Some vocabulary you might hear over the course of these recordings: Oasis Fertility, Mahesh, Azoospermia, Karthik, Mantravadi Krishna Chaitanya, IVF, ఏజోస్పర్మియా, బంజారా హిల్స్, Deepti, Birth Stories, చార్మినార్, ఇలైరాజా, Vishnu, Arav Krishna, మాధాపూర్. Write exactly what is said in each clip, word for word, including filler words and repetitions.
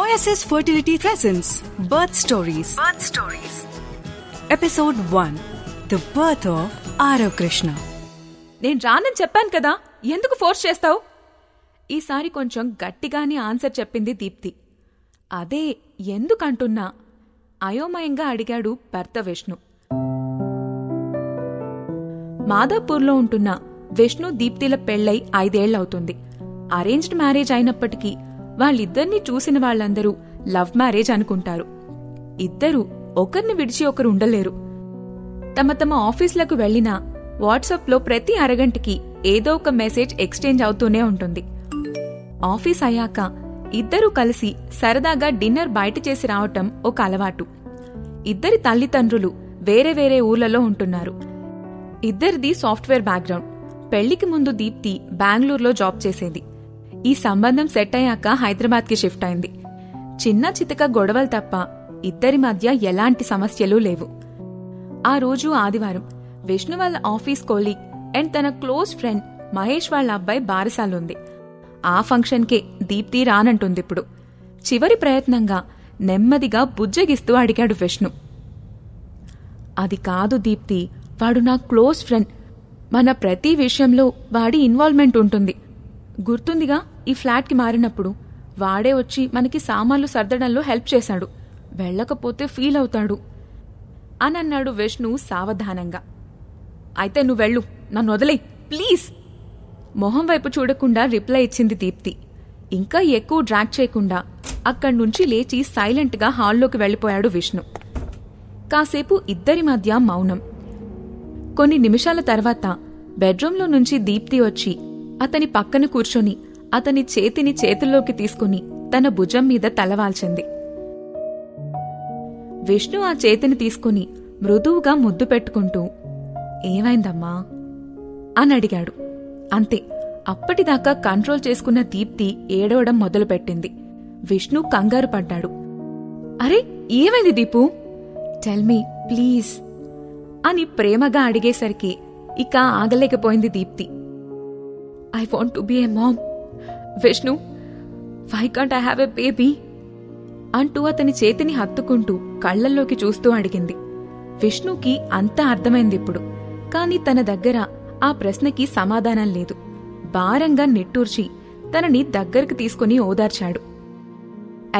Oasis Fertility presents Birth Stories. Birth Stories. Episode one. The Birth of Arav Krishna. నేను రానని చెప్పాను కదా, ఎందుకు ఫోర్స్ చేస్తావు? ఈసారి కొంచెం గట్టిగానే ఆన్సర్ చెప్పింది దీప్తి. అదే ఎందుకంటున్నా అయోమయంగా అడిగాడు భర్త విష్ణు. మాధాపూర్లో ఉంటున్న విష్ణు దీప్తిల పెళ్లై ఐదేళ్లవుతుంది. అరేంజ్డ్ మ్యారేజ్ అయినప్పటికీ వాళ్ళిద్దరినీ చూసిన వాళ్ళందరూ లవ్ మ్యారేజ్ అనుకుంటారు. ఇద్దరూ ఒకరిని విడిచి ఒకరు ఉండలేరు. తమ తమ ఆఫీసులకు వెళ్లినా వాట్సాప్లో ప్రతి అరగంటకి ఏదో ఒక మెసేజ్ ఎక్స్చేంజ్ అవుతూనే ఉంటుంది. ఆఫీస్ అయ్యాక ఇద్దరూ కలిసి సరదాగా డిన్నర్ బయట చేసి రావటం ఒక అలవాటు. ఇద్దరి తల్లిదండ్రులు వేరే వేరే ఊర్లలో ఉంటున్నారు. ఇద్దరిది సాఫ్ట్వేర్ బ్యాక్గ్రౌండ్. పెళ్లికి ముందు దీప్తి బెంగళూరులో జాబ్ చేసేది. ఈ సంబంధం సెట్ అయ్యాక హైదరాబాద్కి షిఫ్ట్ అయింది. చిన్న చితక గొడవలు తప్ప ఇద్దరి మధ్య ఎలాంటి సమస్యలు లేవు. ఆ రోజు ఆదివారం. విష్ణు వాళ్ళ ఆఫీస్ కోలీగ్ అండ్ తన క్లోజ్ ఫ్రెండ్ మహేష్ వాళ్ళ అబ్బాయి బారసాలుంది. ఆ ఫంక్షన్కే దీప్తి రానంటుంది. ఇప్పుడు చివరి ప్రయత్నంగా నెమ్మదిగా బుజ్జగిస్తూ అడిగాడు విష్ణు. అది కాదు దీప్తి, వాడు నా క్లోజ్ ఫ్రెండ్. మన ప్రతి విషయంలో వాడి ఇన్వాల్వ్మెంట్ ఉంటుంది. గుర్తుందిగా ఈ ఫ్లాట్కి మారినప్పుడు వాడే వచ్చి మనకి సామాన్లు సర్దడంలో హెల్ప్ చేశాడు. వెళ్ళకపోతే ఫీల్ అవుతాడు అని అన్నాడు విష్ణు సావధానంగా. అయితే నువ్వు వెళ్ళు, నన్ను వదిలే ప్లీజ్. మొహం వైపు చూడకుండా రిప్లై ఇచ్చింది దీప్తి. ఇంకా ఎక్కువ డ్రాగ్ చేయకుండా అక్కడి నుంచి లేచి సైలెంట్గా హాల్లోకి వెళ్ళిపోయాడు విష్ణు. కాసేపు ఇద్దరి మధ్య మౌనం. కొన్ని నిమిషాల తర్వాత బెడ్రూంలో నుంచి దీప్తి వచ్చి అతని పక్కన కూర్చొని అతని చేతిని చేతుల్లోకి తీసుకుని తన భుజం మీద తలవాల్చింది. విష్ణు ఆ చేతిని తీసుకుని మృదువుగా ముద్దు పెట్టుకుంటూ ఏమైందమ్మా అని అడిగాడు. అంతే, అప్పటిదాకా కంట్రోల్ చేసుకున్న దీప్తి ఏడవడం మొదలుపెట్టింది. విష్ణు కంగారు పడ్డాడు. అరే ఏమైంది దీపు, టెల్ మీ ప్లీజ్ అని ప్రేమగా అడిగేసరికి ఇక ఆగలేకపోయింది Deepti. I want to be a mom Vishnu, why can't I have a baby అంటూ అతని చేతిని హత్తుకుంటూ కళ్లల్లోకి చూస్తూ అడిగింది. విష్ణుకి అంతా అర్థమైంది ఇప్పుడు. కాని తన దగ్గర ఆ ప్రశ్నకి సమాధానం లేదు. భారంగా నిట్టూర్చి తనని దగ్గరికి తీసుకుని ఓదార్చాడు.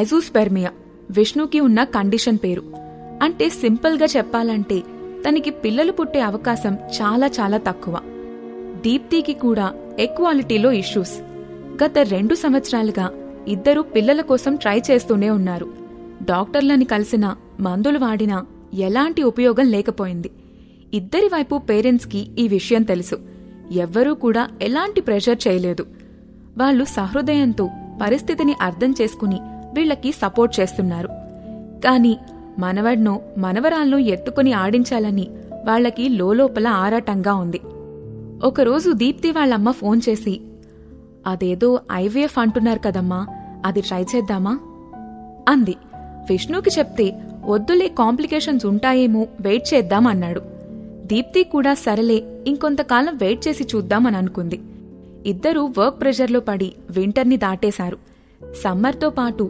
అజూస్పెర్మియా విష్ణుకి ఉన్న కండిషన్ పేరు. అంటే సింపుల్గా చెప్పాలంటే తనకి పిల్లలు పుట్టే అవకాశం చాలా చాలా తక్కువ. దీప్తికి కూడా ఈక్వాలిటీలో ఇష్యూస్. గత రెండు సంవత్సరాలుగా ఇద్దరూ పిల్లల కోసం ట్రై చేస్తూనే ఉన్నారు. డాక్టర్లని కలిసినా మందులు వాడినా ఎలాంటి ఉపయోగం లేకపోయింది. ఇద్దరి వైపు పేరెంట్స్కి ఈ విషయం తెలుసు. ఎవ్వరూ కూడా ఎలాంటి ప్రెషర్ చేయలేదు. వాళ్ళు సహృదయంతో పరిస్థితిని అర్థం చేసుకుని వీళ్లకి సపోర్ట్ చేస్తున్నారు. కాని మనవడ్నో మనవరాల్నో ఎత్తుకుని ఆడించాలని వాళ్లకి లోపల ఆరాటంగా ఉంది. ఒకరోజు దీప్తి వాళ్ళమ్మ ఫోన్ చేసి, అదేదో ఐవీఎఫ్ అంటున్నారు కదమ్మా, అది ట్రై చేద్దామా అంది. విష్ణుకి చెప్తే వద్దులే, కాంప్లికేషన్స్ ఉంటాయేమో, వెయిట్ చేద్దాం అన్నాడు. దీప్తి కూడా సరేలే, ఇంకొంతకాలం వెయిట్ చేసి చూద్దామని అనుకుంది. ఇద్దరూ వర్క్ ప్రెషర్లో పడి వింటర్ని దాటేశారు. సమ్మర్తో పాటు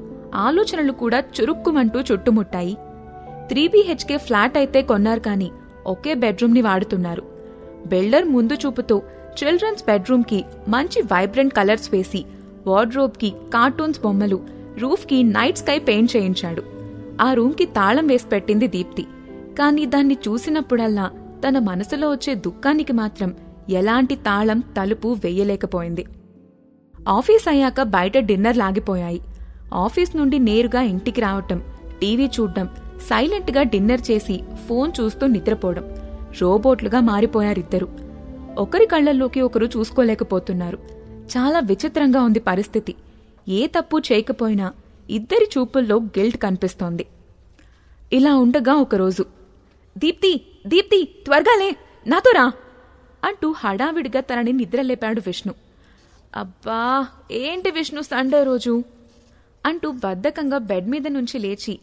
ఆలోచనలు కూడా చురుక్కుమంటూ చుట్టుముట్టాయి. త్రీ బీహెచ్కే ఫ్లాట్ అయితే కొన్నారు, కానీ ఒకే బెడ్రూమ్ని వాడుతున్నారు. బిల్డర్ ముందు చూపుతో చిల్డ్రన్స్ బెడ్రూమ్కి మంచి వైబ్రెంట్ కలర్స్ వేసి, వార్డ్రోబ్కి కార్టూన్స్ బొమ్మలు, రూఫ్కి నైట్ స్కై పెయింట్ చేయించాడు. ఆ రూమ్కి తాళం వేసి పెట్టింది దీప్తి. కానీ దాన్ని చూసినప్పుడల్లా తన మనసులో వచ్చే దుఃఖానికి మాత్రం ఎలాంటి తాళం తలుపు వెయ్యలేకపోయింది. ఆఫీస్ అయ్యాక బయట డిన్నర్ లాగిపోయాయి. ఆఫీస్ నుండి నేరుగా ఇంటికి రావటం, టీవీ చూడ్డం, సైలెంట్గా డిన్నర్ చేసి ఫోన్ చూస్తూ నిద్రపోవడం, రోబోట్లుగా మారిపోయారిద్దరూ. ఒకరి కళ్లల్లోకి ఒకరు చూసుకోలేకపోతున్నారు. చాలా విచిత్రంగా ఉంది పరిస్థితి. ఏ తప్పు చేయకపోయినా ఇద్దరి చూపుల్లో గిల్ట్ కనిపిస్తోంది. ఇలా ఉండగా ఒకరోజు, దీప్తి దీప్తి త్వరగాలే, నాతో రా అంటూ హడావిడిగా తనని నిద్రలేపాడు విష్ణు. అబ్బా ఏంటి విష్ణు సండే రోజు అంటూ బద్ధకంగా బెడ్ మీద నుంచి లేచి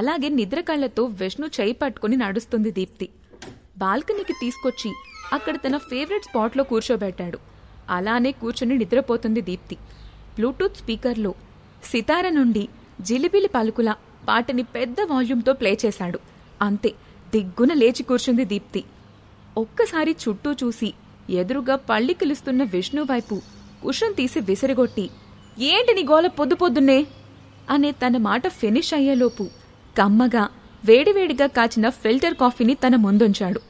అలాగే నిద్ర కళ్లతో విష్ణు చేయి పట్టుకుని నడుస్తుంది దీప్తి. బాల్కనీకి తీసుకొచ్చి అక్కడ తన ఫేవరెట్ స్పాట్లో కూర్చోబెట్టాడు. అలానే కూర్చుని నిద్రపోతుంది దీప్తి. బ్లూటూత్ స్పీకర్లో సితార నుండి జిలిబిలి పలుకుల పాటని పెద్ద వాల్యూమ్తో ప్లే చేశాడు. అంతే, దిగ్గున లేచి కూర్చుంది దీప్తి. ఒక్కసారి చుట్టూ చూసి ఎదురుగా పళ్ళికిలుస్తున్న విష్ణు వైపు కుషన్ తీసి విసిరిగొట్టి, ఏంటి నీ గోల పొద్దు పొద్దున్నే అనే తన మాట ఫినిష్ అయ్యేలోపు కమ్మగా వేడివేడిగా కాచిన ఫిల్టర్ కాఫీని తన ముందుంచాడు.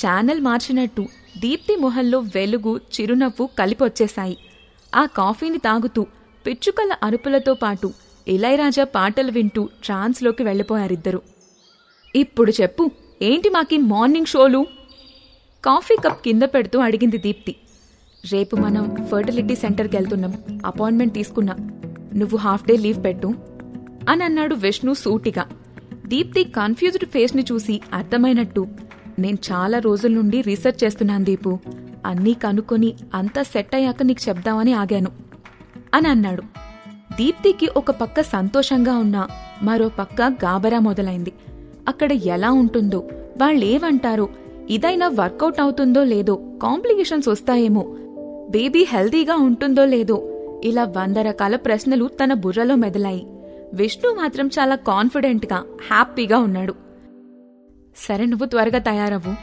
ఛానల్ మార్చినట్టు దీప్తి మొహల్లో వెలుగు, చిరునవ్వు కలిపొచ్చేశాయి. ఆ కాఫీని తాగుతూ పిచ్చుకల అరుపులతో పాటు ఇలైరాజా పాటలు వింటూ ట్రాన్స్లోకి వెళ్ళిపోయారిద్దరూ. ఇప్పుడు చెప్పు, ఏంటి మాకి మార్నింగ్ షోలు? కాఫీ కప్ కింద పెడుతూ అడిగింది దీప్తి. రేపు మనం ఫర్టిలిటీ సెంటర్కి వెళ్తున్నాం, అపాయింట్మెంట్ తీసుకున్నా, నువ్వు హాఫ్ డే లీవ్ పెట్టు అని అన్నాడు విష్ణు సూటిగా. దీప్తి కన్ఫ్యూజ్డ్ ఫేస్ని చూసి అర్థమైనట్టు, నేను చాలా రోజుల నుండి రీసెర్చ్ చేస్తున్నాను దీపు, అన్నీ కనుక్కొని అంతా సెట్ అయ్యాక నీకు చెప్దామని ఆగాను అని అన్నాడు. దీప్తికి ఒక పక్క సంతోషంగా ఉన్నా మరో పక్క గాబరా మొదలైంది. అక్కడ ఎలా ఉంటుందో, వాళ్ళేమంటారో, ఇదైనా వర్కౌట్ అవుతుందో లేదో, కాంప్లికేషన్స్ వస్తాయేమో, బేబీ హెల్దీగా ఉంటుందో లేదో, ఇలా వంద రకాల ప్రశ్నలు తన బుర్రలో మెదలాయి. విష్ణు మాత్రం చాలా కాన్ఫిడెంట్గా హ్యాపీగా ఉన్నాడు. సరే, నువ్వు త్వరగా తయారవ్వు,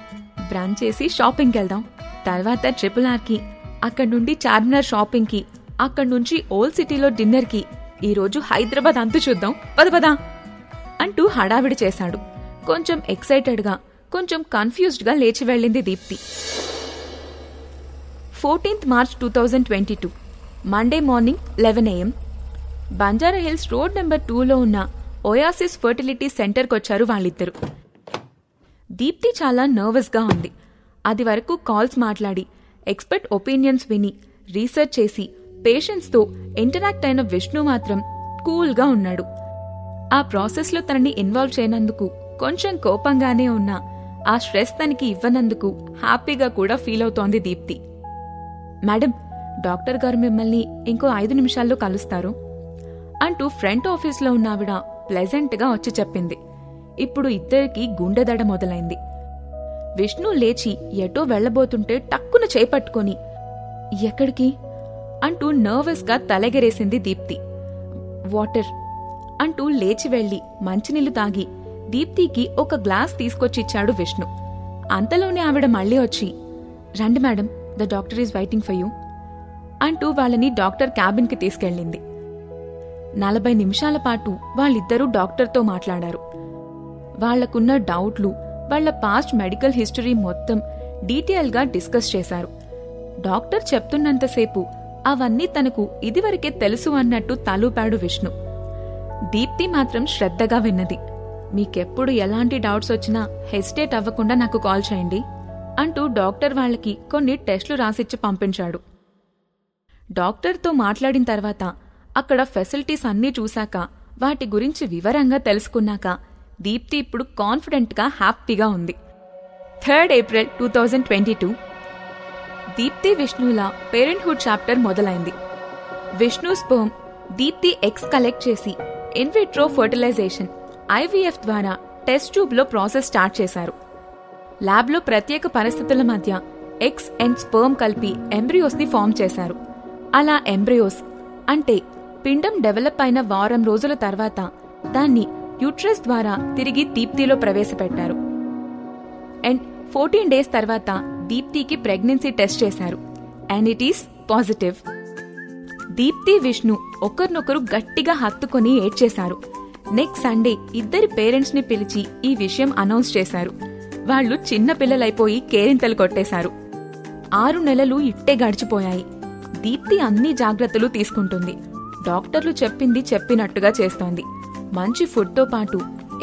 బ్రాంచ్ చేసి షాపింగ్కి వెళ్దాం, తర్వాత ట్రిపుల్ ఆర్కి, అక్కడి నుండి చార్మినార్ షాపింగ్కి, అక్కడి నుంచి ఓల్డ్ సిటీలో డిన్నర్కి, ఈరోజు హైదరాబాద్ అంతు చూద్దాం, పద పదా అంటూ హడావిడి చేశాడు. కొంచెం ఎక్సైటెడ్గా, కొంచెం కన్ఫ్యూజ్డ్గా లేచి వెళ్ళింది Deepti. Fourteenth March two thousand twenty two Monday morning eleven AM. బంజారా హిల్స్ road number టూలో ఉన్న ఓయాసిస్ ఫర్టిలిటీ సెంటర్కొచ్చారు వాళ్ళిద్దరూ. దీప్తి చాలా నర్వస్గా ఉంది. అది వరకు కాల్స్ మాట్లాడి, ఎక్స్పర్ట్ ఒపీనియన్స్ విని, రీసెర్చ్ చేసి, పేషెంట్స్తో ఇంటరాక్ట్ అయిన విష్ణు మాత్రం కూల్గా ఉన్నాడు. ఆ ప్రాసెస్లో తనని ఇన్వాల్వ్ చేయనందుకు కొంచెం కోపంగానే ఉన్నా, ఆ స్ట్రెస్ తనకి ఇవ్వనందుకు హ్యాపీగా కూడా ఫీల్ అవుతోంది దీప్తి. మేడం, డాక్టర్ గారు మిమ్మల్ని ఇంకో ఐదు నిమిషాల్లో కలుస్తారు అంటూ ఫ్రంట్ ఆఫీస్లో ఉన్న ఆవిడ ప్లెజెంట్గా వచ్చి చెప్పింది. ఇప్పుడు ఇద్దరికీ గుండెదడ మొదలైంది. విష్ణు లేచి ఎటో వెళ్లబోతుంటే టక్కున చేపట్టుకొని, ఎక్కడికి అంటూ నర్వస్గా తలెగరేసింది దీప్తి. వాటర్ అంటూ లేచి వెళ్లి మంచినీళ్లు తాగి దీప్తికి ఒక గ్లాస్ తీసుకొచ్చిచ్చాడు విష్ణు. అంతలోనే ఆవిడ మళ్లీ వచ్చి, రండి madam, the doctor is waiting for you అంటూ వాళ్ళని డాక్టర్ క్యాబిన్కి తీసుకెళ్ళింది. నలభై నిమిషాల పాటు వాళ్ళిద్దరూ డాక్టర్తో మాట్లాడారు. వాళ్లకున్న డౌట్లు, వాళ్ల పాస్ట్ మెడికల్ హిస్టరీ మొత్తం డీటెయిల్గా డిస్కస్ చేశారు. డాక్టర్ చెప్తున్నంతసేపు అవన్నీ తనకు ఇదివరకే తెలుసు అన్నట్టు తలూపాడు విష్ణు. దీప్తి మాత్రం శ్రద్ధగా విన్నది. మీకెప్పుడు ఎలాంటి డౌట్స్ వచ్చినా హెసిటేట్ అవ్వకుండా నాకు కాల్ చేయండి అంటూ డాక్టర్ వాళ్ళకి కొన్ని టెస్టులు రాసిచ్చి పంపించాడు. డాక్టర్తో మాట్లాడిన తర్వాత, అక్కడ ఫెసిలిటీస్ అన్నీ చూశాక, వాటి గురించి వివరంగా తెలుసుకున్నాక దీప్తి ఇప్పుడు కాన్ఫిడెంట్గా హ్యాపీగా ఉంది. Third April two thousand twenty two Deepti విష్ణుల పేరెంట్హుడ్ చాప్టర్ మొదలైంది. Vishnu sperm Deepti eggs collect చేసి ఇన్విట్రో ఫర్టిలైజేషన్ ఐవీఎఫ్ ద్వారా టెస్ట్ ట్యూబ్లో ప్రాసెస్ స్టార్ట్ చేశారు. ల్యాబ్లో ప్రత్యేక పరిస్థితుల మధ్య ఎక్స్ అండ్ స్పర్మ్ కలిపి ఎంబ్రియోస్ని ఫామ్ చేశారు. అలా ఎంబ్రియోస్ అంటే పిండం డెవలప్ అయిన వారం రోజుల తర్వాత దాన్ని యూట్రస్ ద్వారా తిరిగి దీప్తిలో ప్రవేశపెట్టారు. అండ్ ఫోర్టీన్ డేస్ తర్వాత దీప్తికి ప్రెగ్నెన్సీ టెస్ట్ చేశారు. And it is positive. Deepti Vishnu ఒకరినొకరు గట్టిగా హత్తుకొని ఏడ్చేశారు. నెక్స్ట్ సండే ఇద్దరి పేరెంట్స్ ని పిలిచి ఈ విషయం అనౌన్స్ చేశారు. వాళ్ళు చిన్న పిల్లలైపోయి కేరింతలు కొట్టేశారు. ఆరు నెలలు ఇట్టే గడిచిపోయాయి. దీప్తి అన్ని జాగ్రత్తలు తీసుకుంటుంది. డాక్టర్లు చెప్పింది చెప్పినట్టుగా చేస్తోంది. మంచి ఫుడ్తో పాటు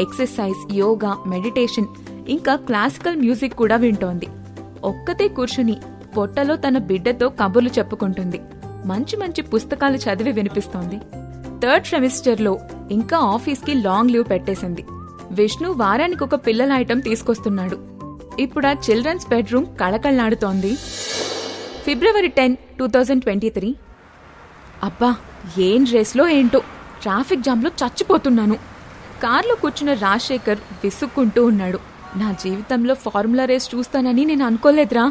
ఎక్సర్సైజ్, యోగా, మెడిటేషన్, ఇంకా క్లాసికల్ మ్యూజిక్ కూడా వింటోంది. ఒక్కతే కూర్చుని పొట్టలో తన బిడ్డతో కబుర్లు చెప్పుకుంటుంది. మంచి మంచి పుస్తకాలు చదివి వినిపిస్తోంది. థర్డ్ సెమిస్టర్లో ఇంకా ఆఫీస్కి లాంగ్ లీవ్ పెట్టేసింది. విష్ణు వారానికి ఒక పిల్లల ఐటెం తీసుకొస్తున్నాడు. ఇప్పుడు ఆ చిల్డ్రన్స్ బెడ్రూమ్ కళకళలాడుతోంది. February ten two thousand twenty three అబ్బా, ఏం రేస్లో ఏంటో, ట్రాఫిక్ జామ్లో చచ్చిపోతున్నాను. కార్లో కూర్చున్న రాజశేఖర్ విసుక్కుంటూ ఉన్నాడు. నా జీవితంలో ఫార్ములా రేస్ చూస్తానని నేను అనుకోలేదురా,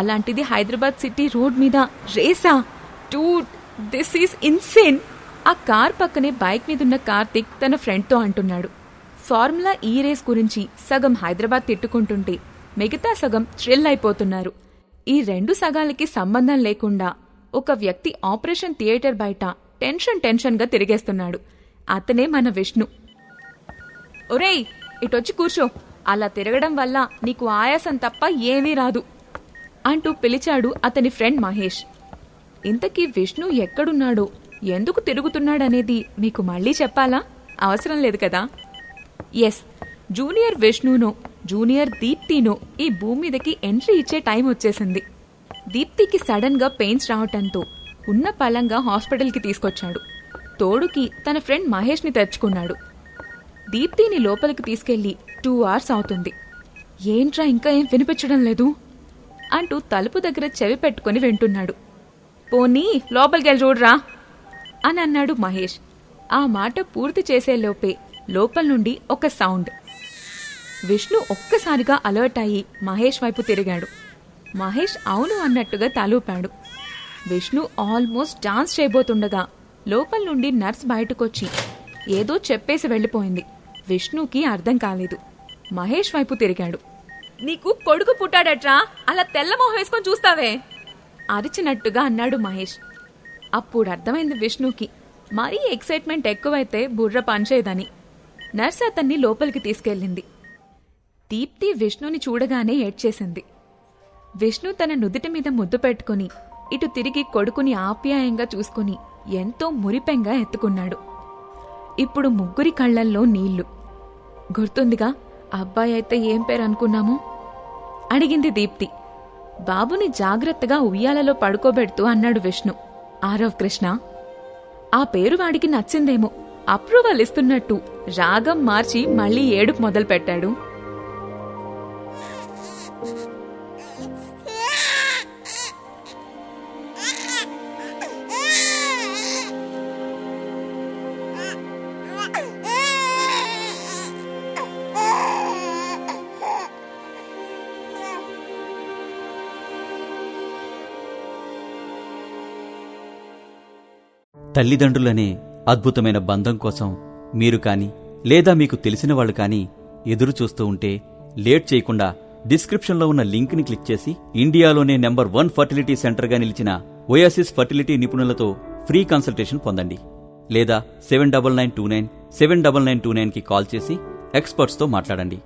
అలాంటిది హైదరాబాద్ సిటీ రోడ్ మీద రేసా? Too this is insane. ఆ కార్ పక్కనే బైక్ మీదున్న కార్తిక్ తన ఫ్రెండ్తో అంటున్నాడు, ఫార్ములా ఈ రేస్ గురించి సగం హైదరాబాద్ తిట్టుకుంటుంటే మిగతా సగం థ్రిల్ అయిపోతున్నారు. ఈ రెండు సగాలకి సంబంధం లేకుండా ఒక వ్యక్తి ఆపరేషన్ థియేటర్ బయట టెన్షన్ టెన్షన్గా తిరిగేస్తున్నాడు. అతనే మన విష్ణు. ఒరేయ్ ఇటొచ్చి కూర్చో, అలా తిరగడం వల్ల నీకు ఆయాసం తప్ప ఏమీ రాదు అంటూ పిలిచాడు అతని ఫ్రెండ్ మహేష్. ఇంతకీ విష్ణు ఎక్కడున్నాడో, ఎందుకు తిరుగుతున్నాడనేది మీకు మళ్ళీ చెప్పాలా? అవసరం లేదు కదా. ఎస్, జూనియర్ విష్ణునో జూనియర్ దీప్తినో ఈ భూమి మీదకి ఎంట్రీ ఇచ్చే టైం వచ్చేసింది. దీప్తికి సడన్గా పెయిన్స్ రావటంతో ఉన్న పలంగా హాస్పిటల్కి తీసుకొచ్చాడు. తోడుకి తన ఫ్రెండ్ మహేష్ని తెచ్చుకున్నాడు. దీప్తిని లోపలికి తీసుకెళ్లి టూ అవర్స్ అవుతుంది. ఏంట్రా ఇంకా ఏం వినిపించడం లేదు అంటూ తలుపు దగ్గర చెవి పెట్టుకుని వింటున్నాడు. పోనీ లోపలికెళ్ళి చూడరా అని అన్నాడు మహేష్. ఆ మాట పూర్తి చేసేలోపే లోపల నుండి ఒక సౌండ్. విష్ణు ఒక్కసారిగా అలర్ట్ అయ్యి మహేష్ వైపు తిరిగాడు. మహేష్ అవును అన్నట్టుగా తలూపాడు. విష్ణు ఆల్మోస్ట్ డాన్స్ చేయబోతుండగా లోపల నుండి నర్స్ బయటకొచ్చి ఏదో చెప్పేసి వెళ్ళిపోయింది. విష్ణుకి అర్థం కాలేదు. మహేష్ వైపు తిరిగాడు. నీకు కొడుకు పుట్టాడట్రా, అలా తెల్లమొహం వేసుకొని చూస్తావే అరిచినట్టుగా అన్నాడు మహేష్. అప్పుడు అర్థమైంది విష్ణుకి మరీ ఎక్సైట్మెంట్ ఎక్కువైతే బుర్ర పనిచేయదని. నర్స్ అతన్ని లోపలికి తీసుకెళ్ళింది. దీప్తి విష్ణుని చూడగానే ఏడ్చేసింది. విష్ణు తన నుదుటి మీద ముద్దు పెట్టుకుని ఇటు తిరిగి కొడుకుని ఆప్యాయంగా చూసుకుని ఎంతో మురిపెంగా ఎత్తుకున్నాడు. ఇప్పుడు ముగ్గురి కళ్లల్లో నీళ్లు. గుర్తుందిగా అబ్బాయి అయితే ఏం పేరు అనుకున్నాము అడిగింది దీప్తి. బాబుని జాగ్రత్తగా ఉయ్యాలలో పడుకోబెడుతూ అన్నాడు విష్ణు. ఆరవ్ కృష్ణ. ఆ పేరు వాడికి నచ్చిందేమో అప్రూవల్ ఇస్తున్నట్టు రాగం మార్చి మళ్లీ ఏడుపు మొదలుపెట్టాడు. తల్లిదండ్రులనే అద్భుతమైన బంధం కోసం మీరు కానీ లేదా మీకు తెలిసిన వాళ్ళు కానీ ఎదురు చూస్తూ ఉంటే లేట్ చేయకుండా డిస్క్రిప్షన్లో ఉన్న లింక్ని క్లిక్ చేసి ఇండియాలోనే నెంబర్ వన్ ఫర్టిలిటీ సెంటర్గా నిలిచిన ఓయాసిస్ ఫర్టిలిటీ నిపుణులతో ఫ్రీ కన్సల్టేషన్ పొందండి. లేదా seven double nine two nine seven double nine two నైన్కి కాల్ చేసి ఎక్స్పర్ట్స్తో మాట్లాడండి.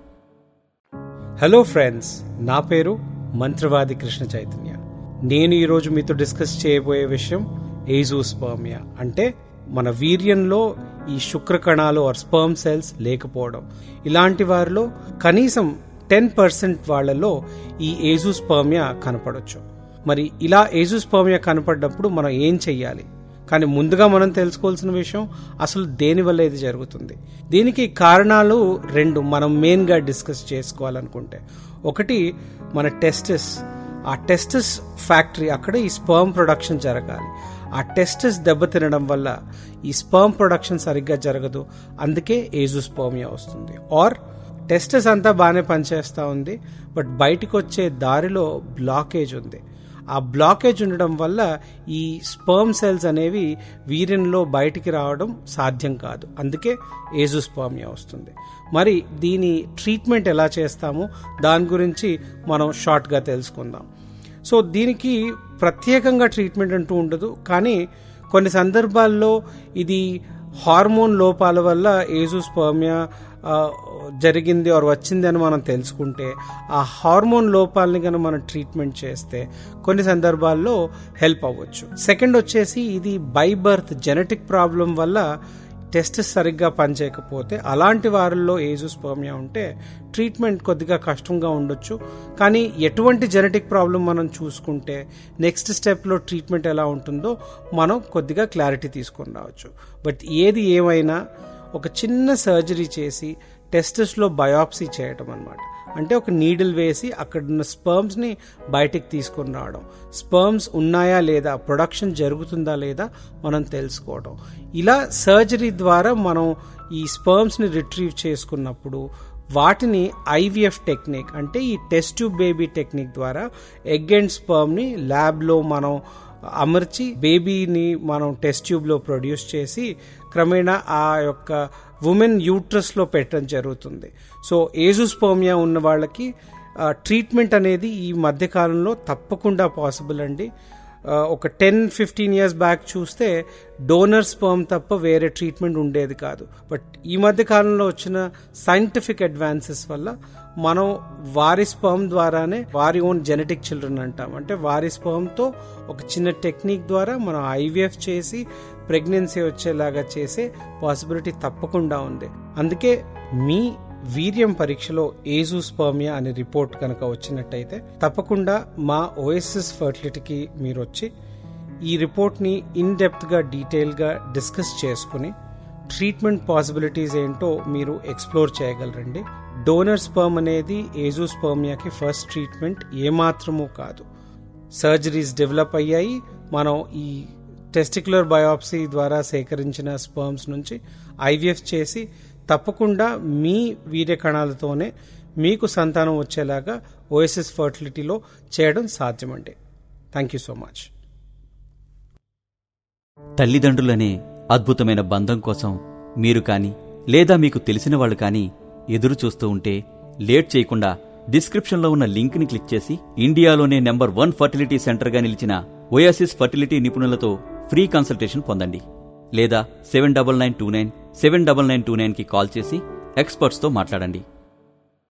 హలో ఫ్రెండ్స్, నా పేరు మంత్రవాది కృష్ణ చైతన్య. నేను ఈరోజు మీతో డిస్కస్ చేయబోయే విషయం ఏజోస్పర్మియా. అంటే మన వీర్యంలో ఈ శుక్రకణాలు ఆర్ స్పర్మ్ సెల్స్ లేకపోవడం. ఇలాంటి వారిలో కనీసం టెన్ పర్సెంట్ వాళ్లలో ఈ ఏజోస్పర్మియా కనపడొచ్చు. మరి ఇలా ఏజోస్పర్మియా కనపడ్డప్పుడు మనం ఏం చెయ్యాలి? కానీ ముందుగా మనం తెలుసుకోవాల్సిన విషయం అసలు దేనివల్ల ఇది జరుగుతుంది. దీనికి కారణాలు రెండు మనం మెయిన్గా డిస్కస్ చేసుకోవాలనుకుంటే, ఒకటి మన టెస్టిస్. ఆ టెస్టిస్ ఫ్యాక్టరీ, అక్కడ ఈ స్పర్మ్ ప్రొడక్షన్ జరగాలి. ఆ టెస్టిస్ దెబ్బతినడం వల్ల ఈ స్పర్మ్ ప్రొడక్షన్ సరిగ్గా జరగదు, అందుకే ఏజోస్పర్మియా వస్తుంది. ఆర్ టెస్టిస్ అంతా బాగానే పనిచేస్తూ ఉంది, బట్ బయటకు వచ్చే దారిలో బ్లాకేజ్ ఉంది. ఆ బ్లాకేజ్ ఉండడం వల్ల ఈ స్పర్మ్ సెల్స్ అనేవి వీర్యంలో బయటికి రావడం సాధ్యం కాదు, అందుకే ఏజోస్పర్మియా వస్తుంది. మరి దీని ట్రీట్మెంట్ ఎలా చేస్తామో దాని గురించి మనం షార్ట్గా తెలుసుకుందాం. సో దీనికి ప్రత్యేకంగా ట్రీట్మెంట్ అంటూ ఉండదు, కానీ కొన్ని సందర్భాల్లో ఇది హార్మోన్ లోపాల వల్ల ఏజోస్పర్మియా జరిగింది ఆర్ వచ్చింది అని మనం తెలుసుకుంటే, ఆ హార్మోన్ లోపాలని కనుక మనం ట్రీట్మెంట్ చేస్తే కొన్ని సందర్భాల్లో హెల్ప్ అవ్వచ్చు. సెకండ్ వచ్చేసి ఇది బై బర్త్ జెనెటిక్ ప్రాబ్లం వల్ల టెస్టిస్ సరిగ్గా పనిచేయకపోతే, అలాంటి వారిలో ఏజోస్పర్మియా ఉంటే ట్రీట్మెంట్ కొద్దిగా కష్టంగా ఉండొచ్చు. కానీ ఎటువంటి జెనెటిక్ ప్రాబ్లం మనం చూసుకుంటే నెక్స్ట్ స్టెప్లో ట్రీట్మెంట్ ఎలా ఉంటుందో మనం కొద్దిగా క్లారిటీ తీసుకొని రావచ్చు. బట్ ఏది ఏమైనా ఒక చిన్న సర్జరీ చేసి టెస్టిస్లో బయాప్సీ చేయటం అన్నమాట. అంటే ఒక నీడిల్ వేసి అక్కడున్న స్పర్మ్స్ని బయటికి తీసుకొని రావడం, స్పర్మ్స్ ఉన్నాయా లేదా, ప్రొడక్షన్ జరుగుతుందా లేదా మనం తెలుసుకోవడం. ఇలా సర్జరీ ద్వారా మనం ఈ స్పర్మ్స్ని రిట్రీవ్ చేసుకున్నప్పుడు వాటిని ఐవీఎఫ్ టెక్నిక్, అంటే ఈ టెస్ట్ ట్యూబ్ బేబీ టెక్నిక్ ద్వారా ఎగ్ అండ్ స్పర్మ్ని ల్యాబ్లో మనం అమర్చి బేబీని మనం టెస్ట్ ట్యూబ్లో ప్రొడ్యూస్ చేసి క్రమేణా ఆ యొక్క ఉమెన్ యూట్రస్లో పెట్టడం జరుగుతుంది. సో ఏజోస్పెర్మియా ఉన్న వాళ్ళకి ట్రీట్మెంట్ అనేది ఈ మధ్యకాలంలో తప్పకుండా పాసిబుల్ అండి. ఒక టెన్ ఫిఫ్టీన్ ఇయర్స్ బ్యాక్ చూస్తే డోనర్ స్పర్మ్ తప్ప వేరే ట్రీట్మెంట్ ఉండేది కాదు. బట్ ఈ మధ్య కాలంలో వచ్చిన సైంటిఫిక్ అడ్వాన్సెస్ వల్ల మనం వారి స్పర్మ్ ద్వారానే వారి ఓన్ జెనెటిక్ చిల్డ్రన్ అంటాం, అంటే వారి స్పర్మ్తో ఒక చిన్న టెక్నిక్ ద్వారా మనం ఐవీఎఫ్ చేసి ప్రెగ్నెన్సీ వచ్చేలాగా చేసే పాసిబిలిటీ తప్పకుండా ఉంది. అందుకే మీ వీర్యం పరీక్షలో ఏజోస్పెర్మియా అనే రిపోర్ట్ కనుక వచ్చినట్టయితే తప్పకుండా మా ఓఎస్ఎస్ ఫర్టిలిటీకి మీరు వచ్చి ఈ రిపోర్ట్ని ఇన్ డెప్త్గా డీటెయిల్గా డిస్కస్ చేసుకుని ట్రీట్మెంట్ పాసిబిలిటీస్ ఏంటో మీరు ఎక్స్ప్లోర్ చేయగలరండి. డోనర్ స్పర్మ్ అనేది ఏజోస్పెర్మియాకి ఫస్ట్ ట్రీట్మెంట్ ఏమాత్రమూ కాదు. సర్జరీస్ డెవలప్ అయ్యాయి. మనం ఈ టెస్టిక్యులర్ బయాప్సీ ద్వారా సేకరించిన స్పర్మ్స్ నుంచి ఐవీఎఫ్ చేసి తప్పకుండా మీ వీర్య కణాలతోనే మీకు సంతానం వచ్చేలాగా ఓఎస్ఎస్ ఫర్టిలిటీలో చేయడం సాధ్యమండి. Thank you so much. తల్లిదండ్రులనే అద్భుతమైన బంధం కోసం మీరు కానీ లేదా మీకు తెలిసిన వాళ్ళు కానీ ఎదురు చూస్తూ ఉంటే లేట్ చేయకుండా డిస్క్రిప్షన్లో ఉన్న లింక్ని క్లిక్ చేసి ఇండియాలోనే నెంబర్ వన్ ఫర్టిలిటీ సెంటర్గా నిలిచిన ఓఎస్ఎస్ ఫర్టిలిటీ నిపుణులతో ఫ్రీ కన్సల్టేషన్ పొందండి. లేదా seven double nine two nine seven double nine two నైన్కి కాల్ చేసి ఎక్స్పర్ట్స్తో మాట్లాడండి.